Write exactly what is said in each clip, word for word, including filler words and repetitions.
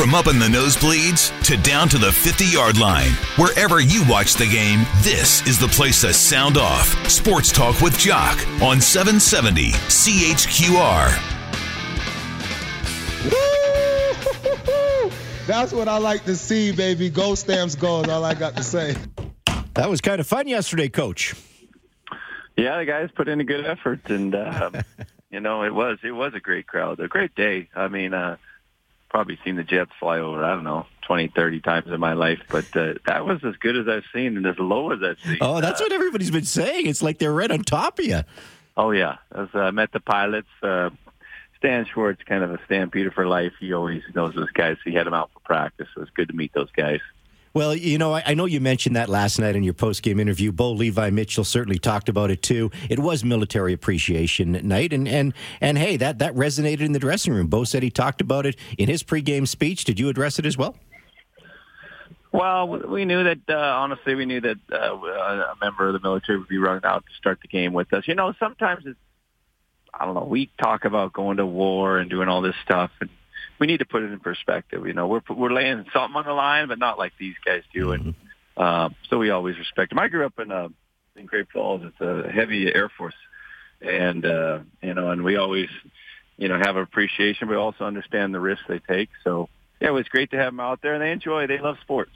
From up in the nosebleeds to down to the fifty-yard line, wherever you watch the game, this is the place to sound off. Sports Talk with Jock on seven seventy C H Q R. That's what I like to see, baby. Go Stamps, go is all I got to say. That was kind of fun yesterday, Coach. Yeah, the guys put in a good effort, and um, you know, it was it was a great crowd, a great day. I mean, uh, probably seen the Jets fly over, I don't know, twenty, thirty times in my life, but uh, that was as good as I've seen and as low as I've seen. Oh, that's uh, what everybody's been saying. It's like they're right on top of you. Oh yeah, I was, uh, met the pilots. Uh, Stan Schwartz, kind of a stampeder for life. He always knows those guys. So he had them out for practice. So it was good to meet those guys. Well, you know, I, I know you mentioned that last night in your post-game interview. Bo Levi Mitchell certainly talked about it, too. It was Military Appreciation Night, and, and, and hey, that, that resonated in the dressing room. Bo said he talked about it in his pregame speech. Did you address it as well? Well, we knew that, uh, honestly, we knew that uh, a member of the military would be running out to start the game with us. You know, sometimes it's, I don't know, we talk about going to war and doing all this stuff, and we need to put it in perspective. You know, we're we're laying something on the line, but not like these guys do. And uh, so we always respect them. I grew up in uh, in Great Falls. It's a heavy Air Force, and uh, you know, and we always, you know, have appreciation. We also understand the risks they take. So yeah, it was great to have them out there, and they enjoy. They love sports,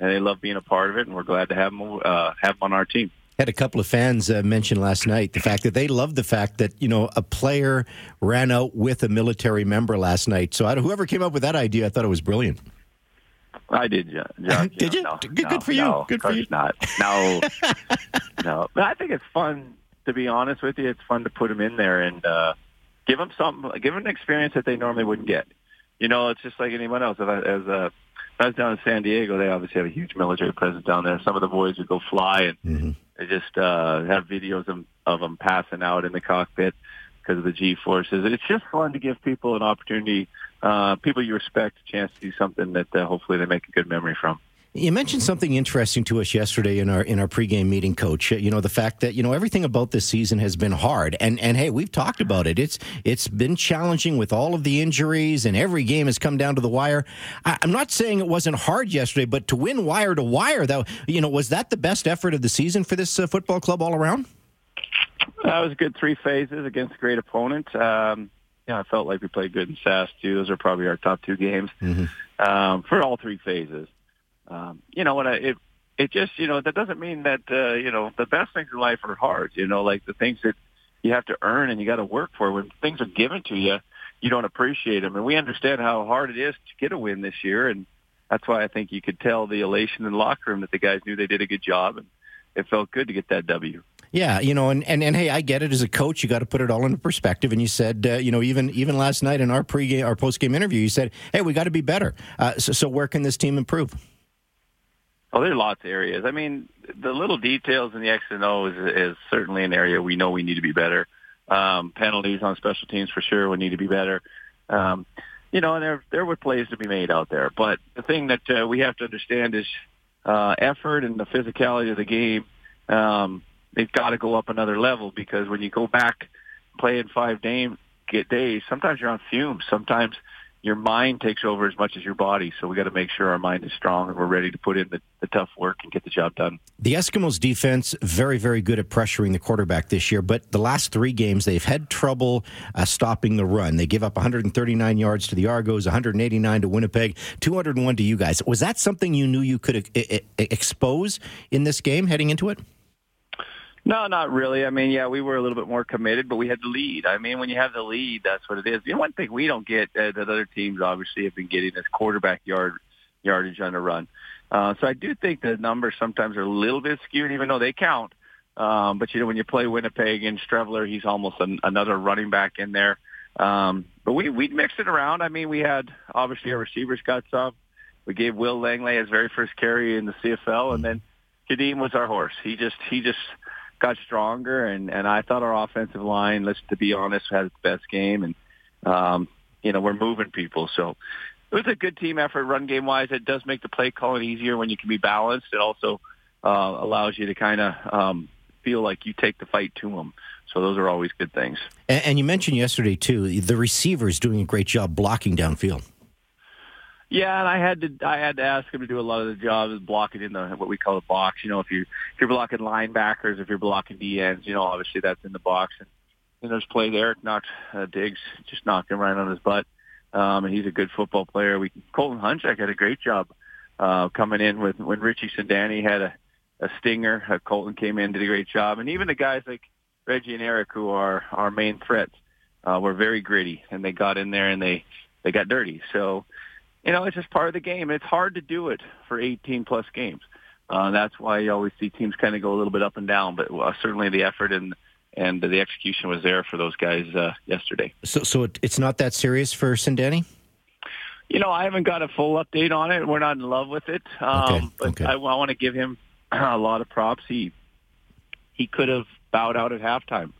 and they love being a part of it. And we're glad to have them uh, have them on our team. Had a couple of fans uh, mention last night the fact that they love the fact that, you know, a player ran out with a military member last night. So I, whoever came up with that idea, I thought it was brilliant. I did, John. John did you? Know, you? No, good, no, good for you. No, good for you. Not. No, no. But I think it's fun, to be honest with you. It's fun to put them in there and uh, give them something, give them an experience that they normally wouldn't get. You know, it's just like anyone else. As a I was down in San Diego, they obviously have a huge military presence down there. Some of the boys would go fly, and mm-hmm. they just uh, have videos of, of them passing out in the cockpit because of the G-forces. It's just fun to give people an opportunity, uh, people you respect, a chance to do something that uh, hopefully they make a good memory from. You mentioned something interesting to us yesterday in our in our pregame meeting, Coach. You know, the fact that, you know, everything about this season has been hard. And, and hey, we've talked about it. It's It's been challenging with all of the injuries, and every game has come down to the wire. I, I'm not saying it wasn't hard yesterday, but to win wire to wire, that, you know, was that the best effort of the season for this uh, football club all around? That was a good three phases against great opponents. Um, yeah, I felt like we played good in S A S, too. Those are probably our top two games mm-hmm. um, for all three phases. Um, you know, when I, it, it just, you know, that doesn't mean that, uh, you know, the best things in life are hard, you know, like the things that you have to earn and you got to work for. When things are given to you, you don't appreciate them. And we understand how hard it is to get a win this year. And that's why I think you could tell the elation in the locker room that the guys knew they did a good job and it felt good to get that W. Yeah, you know, and, and, and hey, I get it. As a coach, you got to put it all into perspective. And you said, uh, you know, even even last night in our pregame, our postgame interview, you said, hey, we got to be better. Uh, so, so where can this team improve? Oh, there are lots of areas. I mean, the little details in the X and O is, is certainly an area we know we need to be better. Um, penalties on special teams for sure we need to be better. Um, you know, and there there were plays to be made out there. But the thing that uh, we have to understand is uh, effort and the physicality of the game. Um, they've got to go up another level because when you go back, play in five game, get days, sometimes you're on fumes. Sometimes your mind takes over as much as your body, so we got to make sure our mind is strong and we're ready to put in the, the tough work and get the job done. The Eskimos' defense, very, very good at pressuring the quarterback this year, but the last three games, they've had trouble uh, stopping the run. They give up one hundred thirty-nine yards to the Argos, one hundred eighty-nine to Winnipeg, two hundred one to you guys. Was that something you knew you could e- e- expose in this game heading into it? No, not really. I mean, yeah, we were a little bit more committed, but we had the lead. I mean, when you have the lead, that's what it is. You know, one thing we don't get uh, that other teams obviously have been getting is quarterback yard yardage on a run. Uh, so I do think the numbers sometimes are a little bit skewed, even though they count. Um, but, you know, when you play Winnipeg and Streveler, he's almost an, another running back in there. Um, but we we mixed it around. I mean, we had obviously our receivers got some. We gave Will Langley his very first carry in the C F L, and then Kadeem was our horse. He just – he just – got stronger, and, and I thought our offensive line, let's to be honest, had its best game. And, um, you know, we're moving people. So it was a good team effort run game-wise. It does make the play calling easier when you can be balanced. It also uh, allows you to kind of um, feel like you take the fight to them. So those are always good things. And, and you mentioned yesterday, too, the receivers doing a great job blocking downfield. Yeah, and I had to I had to ask him to do a lot of the jobs, blocking in the what we call the box. You know, if you if you're blocking linebackers, if you're blocking D ends, you know, obviously that's in the box. And, and there's play there. Eric knocked uh, Diggs, just knocked him right on his butt. Um, and he's a good football player. We Colton Hunchak had a great job uh, coming in with when Richie Sandani had a, a stinger. Uh, Colton came in, did a great job, and even the guys like Reggie and Eric, who are our main threats, uh, were very gritty, and they got in there and they they got dirty. So. You know, it's just part of the game. It's hard to do it for eighteen-plus games. Uh, that's why you always see teams kind of go a little bit up and down. But uh, certainly the effort and and the execution was there for those guys uh, yesterday. So, so it, it's not that serious for Sendani? You know, I haven't got a full update on it. We're not in love with it. Um, okay. But okay. I, I want to give him a lot of props. He he could have bowed out at halftime,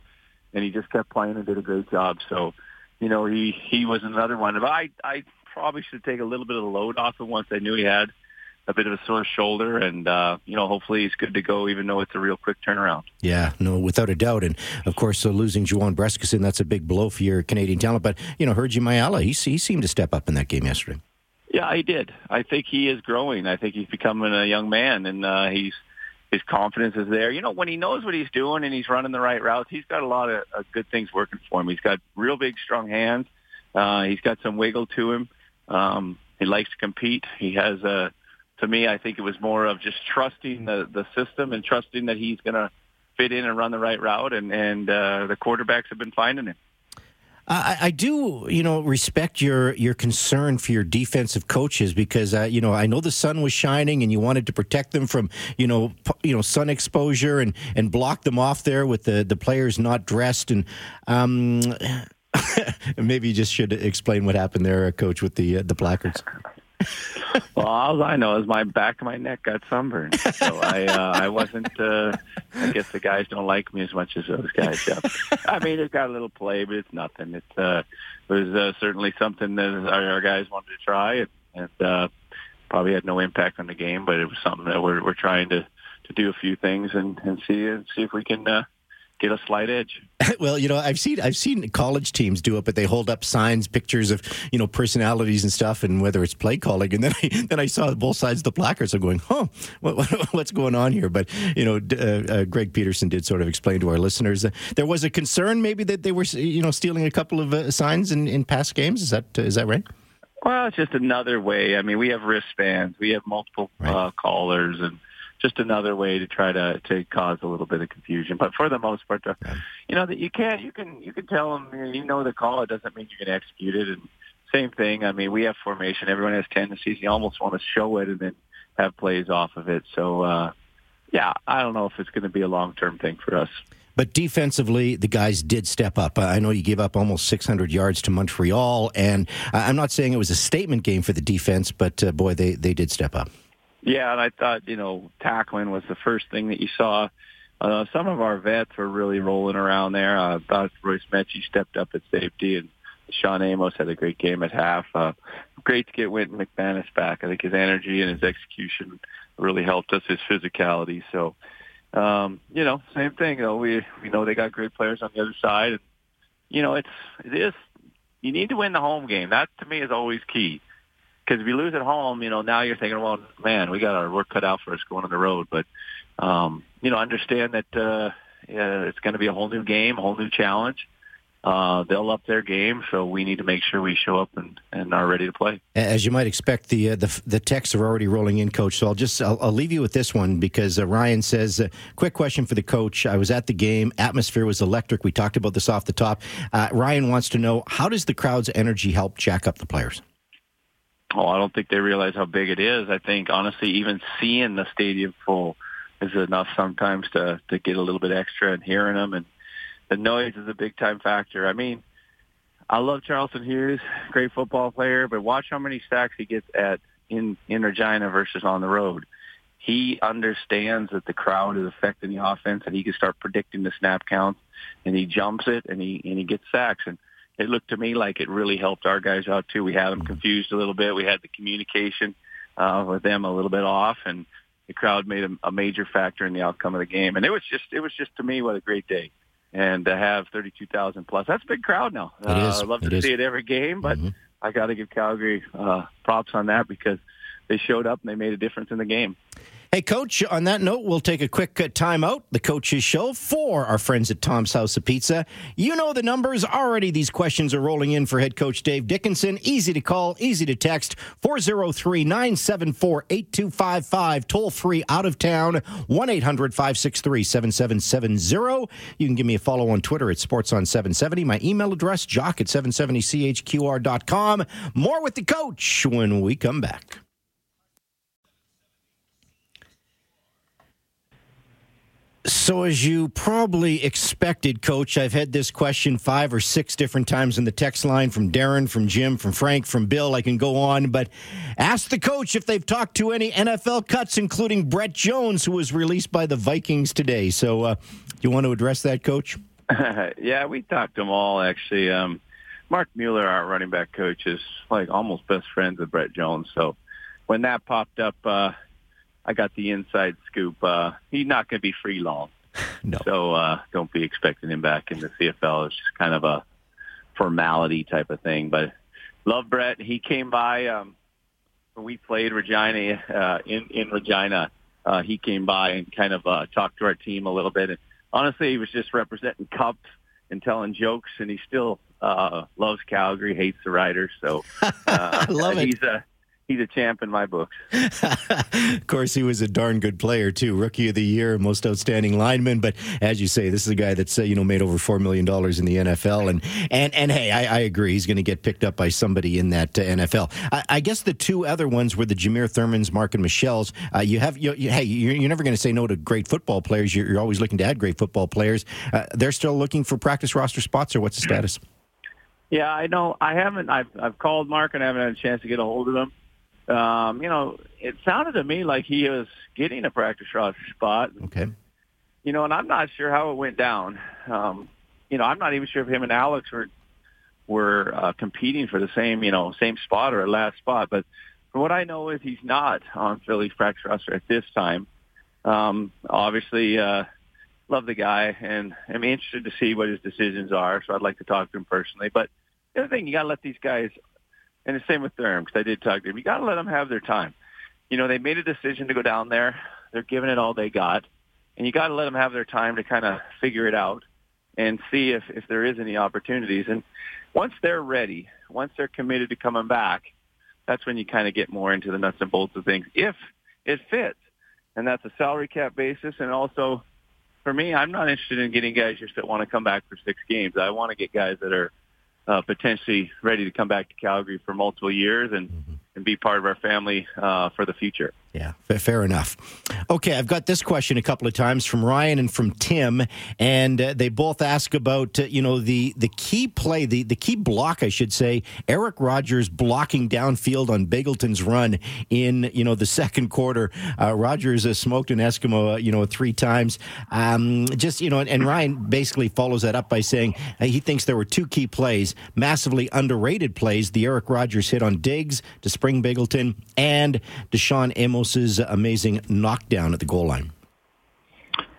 and he just kept playing and did a great job. So, you know, he, he was another one. But I I. probably should take a little bit of the load off him once I knew he had a bit of a sore shoulder, and uh, you know, hopefully he's good to go, even though it's a real quick turnaround. Yeah, no, without a doubt. And of course, uh, losing Juwan Breskeson, that's a big blow for your Canadian talent. But you know, Hergy Mayala, he he seemed to step up in that game yesterday. Yeah, he did. I think he is growing. I think he's becoming a young man, and uh, he's his confidence is there. You know, when he knows what he's doing and he's running the right routes, he's got a lot of uh, good things working for him. He's got real big, strong hands. Uh, he's got some wiggle to him. Um, he likes to compete. He has a, to me, I think it was more of just trusting the, the system and trusting that he's going to fit in and run the right route. And, and uh, the quarterbacks have been finding him. I, I do, you know, respect your, your concern for your defensive coaches because, uh, you know, I know the sun was shining and you wanted to protect them from, you know, p- you know, sun exposure and, and block them off there with the, the players not dressed. And, um, maybe you just should explain what happened there, Coach, with the uh, the placards. Well, all I know is my back of my neck got sunburned. So I uh, I wasn't, uh, I guess the guys don't like me as much as those guys. Yeah. I mean, it got a little play, but it's nothing. It uh, was uh, certainly something that our, our guys wanted to try, and, and uh, probably had no impact on the game, but it was something that we're, we're trying to, to do a few things and, and see, uh, see if we can uh, – get a slight edge. Well, you know, I've seen I've seen college teams do it, but they hold up signs, pictures of, you know, personalities and stuff, and whether it's play calling. And then I, then I saw both sides of the placards. I'm going, huh, what, what, what's going on here? But, you know, uh, uh, Greg Peterson did sort of explain to our listeners that there was a concern maybe that they were, you know, stealing a couple of uh, signs in, in past games. Is that uh, is that right? Well, it's just another way. I mean, we have wristbands. We have multiple right. uh, callers and just another way to try to, to cause a little bit of confusion. But for the most part, the, you know, that you can you can you can tell them, you know, the call. It doesn't mean you're going to execute it. And same thing. I mean, we have formation. Everyone has tendencies. You almost want to show it and then have plays off of it. So, uh, yeah, I don't know if it's going to be a long-term thing for us. But defensively, the guys did step up. I know you gave up almost six hundred yards to Montreal, and I'm not saying it was a statement game for the defense, but, uh, boy, they, they did step up. Yeah, and I thought, you know, tackling was the first thing that you saw. Uh, some of our vets were really rolling around there. Uh, I thought Royce Mechie stepped up at safety, and Sean Amos had a great game at half. Uh, great to get Winton McManus back. I think his energy and his execution really helped us, his physicality. So, um, you know, same thing. You know, we, we know they got great players on the other side. And, you know, it's it is you need to win the home game. That, to me, is always key. Because if you lose at home, you know, now you're thinking, well, man, we got our work cut out for us going on the road. But, um, you know, understand that uh, yeah, it's going to be a whole new game, a whole new challenge. Uh, they'll up their game, so we need to make sure we show up and, and are ready to play. As you might expect, the, uh, the the texts are already rolling in, Coach. So I'll just I'll, I'll leave you with this one because uh, Ryan says, uh, quick question for the coach. I was at the game. Atmosphere was electric. We talked about this off the top. Uh, Ryan wants to know, how does the crowd's energy help jack up the players? Oh, I don't think they realize how big it is. I think, honestly, even seeing the stadium full is enough sometimes to, to get a little bit extra and hearing them. And the noise is a big-time factor. I mean, I love Charleston Hughes, great football player, but watch how many sacks he gets at in, in Regina versus on the road. He understands that the crowd is affecting the offense, and he can start predicting the snap counts, and he jumps it, and he and he gets sacks. And it looked to me like it really helped our guys out, too. We had them confused a little bit. We had the communication uh, with them a little bit off, and the crowd made a, a major factor in the outcome of the game. And it was just, it was just to me, what a great day. And to have thirty-two thousand plus, that's a big crowd now. It uh, is. I love to it see is. It every game, but mm-hmm. I got to give Calgary uh, props on that because they showed up and they made a difference in the game. Hey, Coach, on that note, we'll take a quick uh, time out, the Coach's Show, for our friends at Tom's House of Pizza. You know the numbers. Already these questions are rolling in for head coach Dave Dickinson. Easy to call, easy to text, four oh three, nine seven four, eight two five five, toll-free out of town, one eight hundred, five six three, seven seven seven zero. You can give me a follow on Twitter at Sports on seven seventy. My email address, jock at seven seventy C H Q R dot com. More with the Coach when we come back. So as you probably expected, Coach, I've had this question five or six different times in the text line from Darren, from Jim, from Frank, from Bill. I can go on, but ask the coach if they've talked to any N F L cuts, including Brett Jones, who was released by the Vikings today. So uh, you want to address that, Coach? Yeah, we talked to them all, actually. Um, Mark Mueller, our running back coach, is like almost best friends with Brett Jones. So when that popped up, uh, I got the inside scoop. Uh, he's not going to be free long. No. So uh, don't be expecting him back in the C F L. It's just kind of a formality type of thing. But love Brett. He came by um, when we played Regina uh, in, in Regina. Uh, he came by and kind of uh, talked to our team a little bit. And honestly, he was just representing Cups and telling jokes, and he still uh, loves Calgary, hates the Riders. So uh, I love it. He's a... He's a champ in my books. Of course, he was a darn good player, too. Rookie of the year, most outstanding lineman. But as you say, this is a guy that's uh, you know made over four million dollars in the N F L. And, and, and hey, I, I agree. He's going to get picked up by somebody in that uh, N F L. I, I guess the two other ones were the Jameer Thurmans, Mark and Michelle's. Uh, you have, you, you, hey, you're, you're never going to say no to great football players. You're, you're always looking to add great football players. Uh, they're still looking for practice roster spots, or what's the status? Yeah, I know. I haven't. I've, I've called Mark, and I haven't had a chance to get a hold of him. Um, you know, it sounded to me like he was getting a practice roster spot. Okay. You know, and I'm not sure how it went down. Um, you know, I'm not even sure if him and Alex were were uh, competing for the same, you know, same spot or last spot. But from what I know is he's not on Philly's practice roster at this time. Um, obviously, uh, love the guy, and I'm interested to see what his decisions are, so I'd like to talk to him personally. But the other thing, you got to let these guys – and the same with Durham, because I did talk to him. You got to let them have their time. You know, they made a decision to go down there. They're giving it all they got. And you got to let them have their time to kind of figure it out and see if, if there is any opportunities. And once they're ready, once they're committed to coming back, that's when you kind of get more into the nuts and bolts of things, if it fits. And that's a salary cap basis. And also, for me, I'm not interested in getting guys just that want to come back for six games. I want to get guys that are Uh, potentially ready to come back to Calgary for multiple years and, mm-hmm. and be part of our family uh, for the future. Yeah, fair enough. Okay, I've got this question a couple of times from Ryan and from Tim, and uh, they both ask about, uh, you know, the, the key play, the, the key block, I should say, Eric Rogers blocking downfield on Bagleton's run in, you know, the second quarter. Uh, Rogers uh, smoked an Eskimo, uh, you know, three times. Um, just, you know, and, and Ryan basically follows that up by saying uh, he thinks there were two key plays, massively underrated plays, the Eric Rogers hit on Diggs to spring Bagleton, and Sean Amos amazing knockdown at the goal line.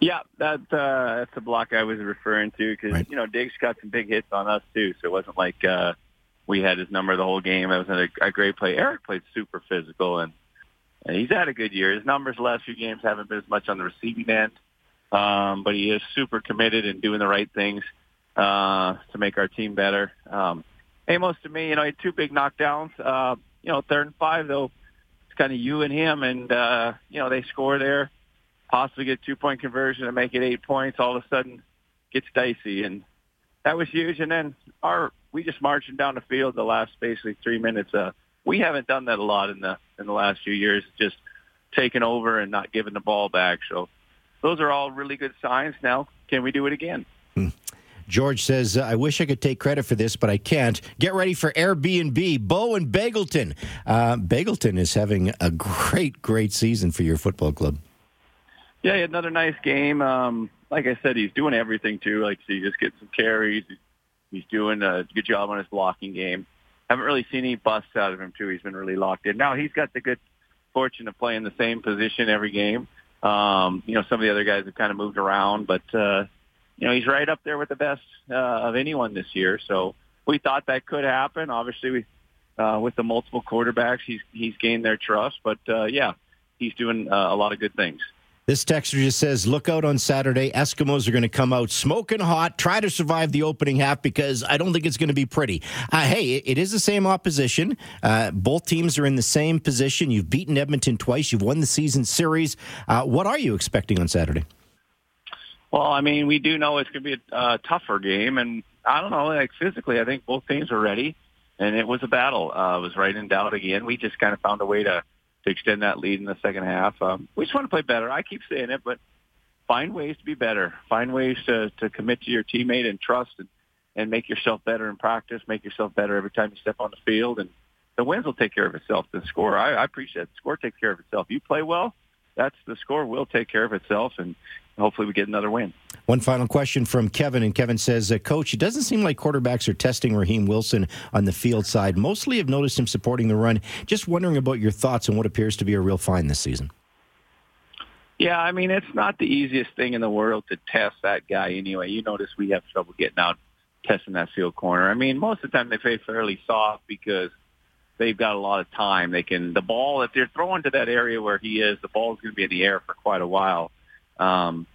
Yeah, that, uh, that's the block I was referring to because, right. you know, Diggs got some big hits on us too, so it wasn't like uh, we had his number the whole game. That was a, a great play. Eric played super physical, and, and he's had a good year. His numbers the last few games haven't been as much on the receiving end, um, but he is super committed and doing the right things uh, to make our team better. Um, Amos, to me, you know, he had two big knockdowns. Uh, you know, third and five, though, kind of you and him, and uh you know they score there, possibly get a two-point conversion and make it eight points. All of a sudden gets dicey, and that was huge. And then our we just marching down the field the last basically three minutes. Uh we haven't done that a lot in the in the last few years, just taking over and not giving the ball back. So those are all really good signs. Now can we do it again? hmm. George says, I wish I could take credit for this, but I can't. Get ready for Airbnb. Bo and Bagleton. Uh, Bagleton is having a great, great season for your football club. Yeah, he had another nice game. Um, like I said, he's doing everything, too. Like, so he's just getting some carries. He's doing a good job on his blocking game. Haven't really seen any busts out of him, too. He's been really locked in. Now, he's got the good fortune of playing the same position every game. Um, you know, some of the other guys have kind of moved around, but... Uh, You know, he's right up there with the best uh, of anyone this year. So we thought that could happen. Obviously, we uh, with the multiple quarterbacks. He's he's gained their trust, but uh, yeah, he's doing uh, a lot of good things. This texter just says, look out on Saturday. Eskimos are going to come out smoking hot. Try to survive the opening half because I don't think it's going to be pretty. Uh, hey, it is the same opposition. Uh, both teams are in the same position. You've beaten Edmonton twice. You've won the season series. Uh, what are you expecting on Saturday? Well, I mean, we do know it's going to be a uh, tougher game. And I don't know, like physically, I think both teams are ready. And it was a battle. Uh, it was right in doubt again. We just kind of found a way to to extend that lead in the second half. Um, we just want to play better. I keep saying it, but find ways to be better. Find ways to, to commit to your teammate and trust and, and make yourself better in practice, make yourself better every time you step on the field. And the wins will take care of itself. The score, I, I appreciate it. The score takes care of itself. You play well, that's the score will take care of itself, and hopefully we get another win. One final question from Kevin, and Kevin says, uh, Coach, it doesn't seem like quarterbacks are testing Raheem Wilson on the field side. Mostly have noticed him supporting the run. Just wondering about your thoughts on what appears to be a real find this season. Yeah, I mean, it's not the easiest thing in the world to test that guy anyway. You notice we have trouble getting out, testing that field corner. I mean, most of the time they play fairly soft because they've got a lot of time. They can, the ball, if they're throwing to that area where he is, the ball is going to be in the air for quite a while. Um,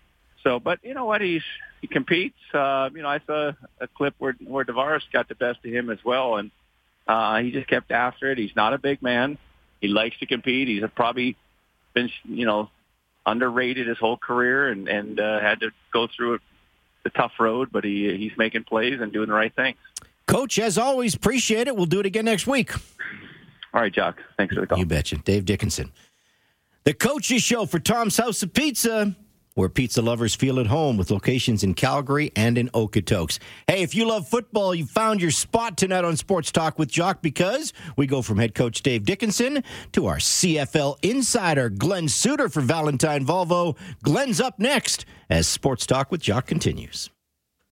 so, but you know what? He's, he competes. Uh, you know, I saw a clip where, where DeVaris got the best of him as well. And, uh, he just kept after it. He's not a big man. He likes to compete. He's probably been, you know, underrated his whole career and, and, uh, had to go through the tough road, but he, he's making plays and doing the right things. Coach, as always, appreciate it. We'll do it again next week. All right, Jock. Thanks for the call. You betcha. Dave Dickinson. The Coach's Show for Tom's House of Pizza, where pizza lovers feel at home with locations in Calgary and in Okotoks. Hey, if you love football, you found your spot tonight on Sports Talk with Jock because we go from head coach Dave Dickinson to our C F L insider, Glenn Suter for Valentine Volvo. Glenn's up next as Sports Talk with Jock continues.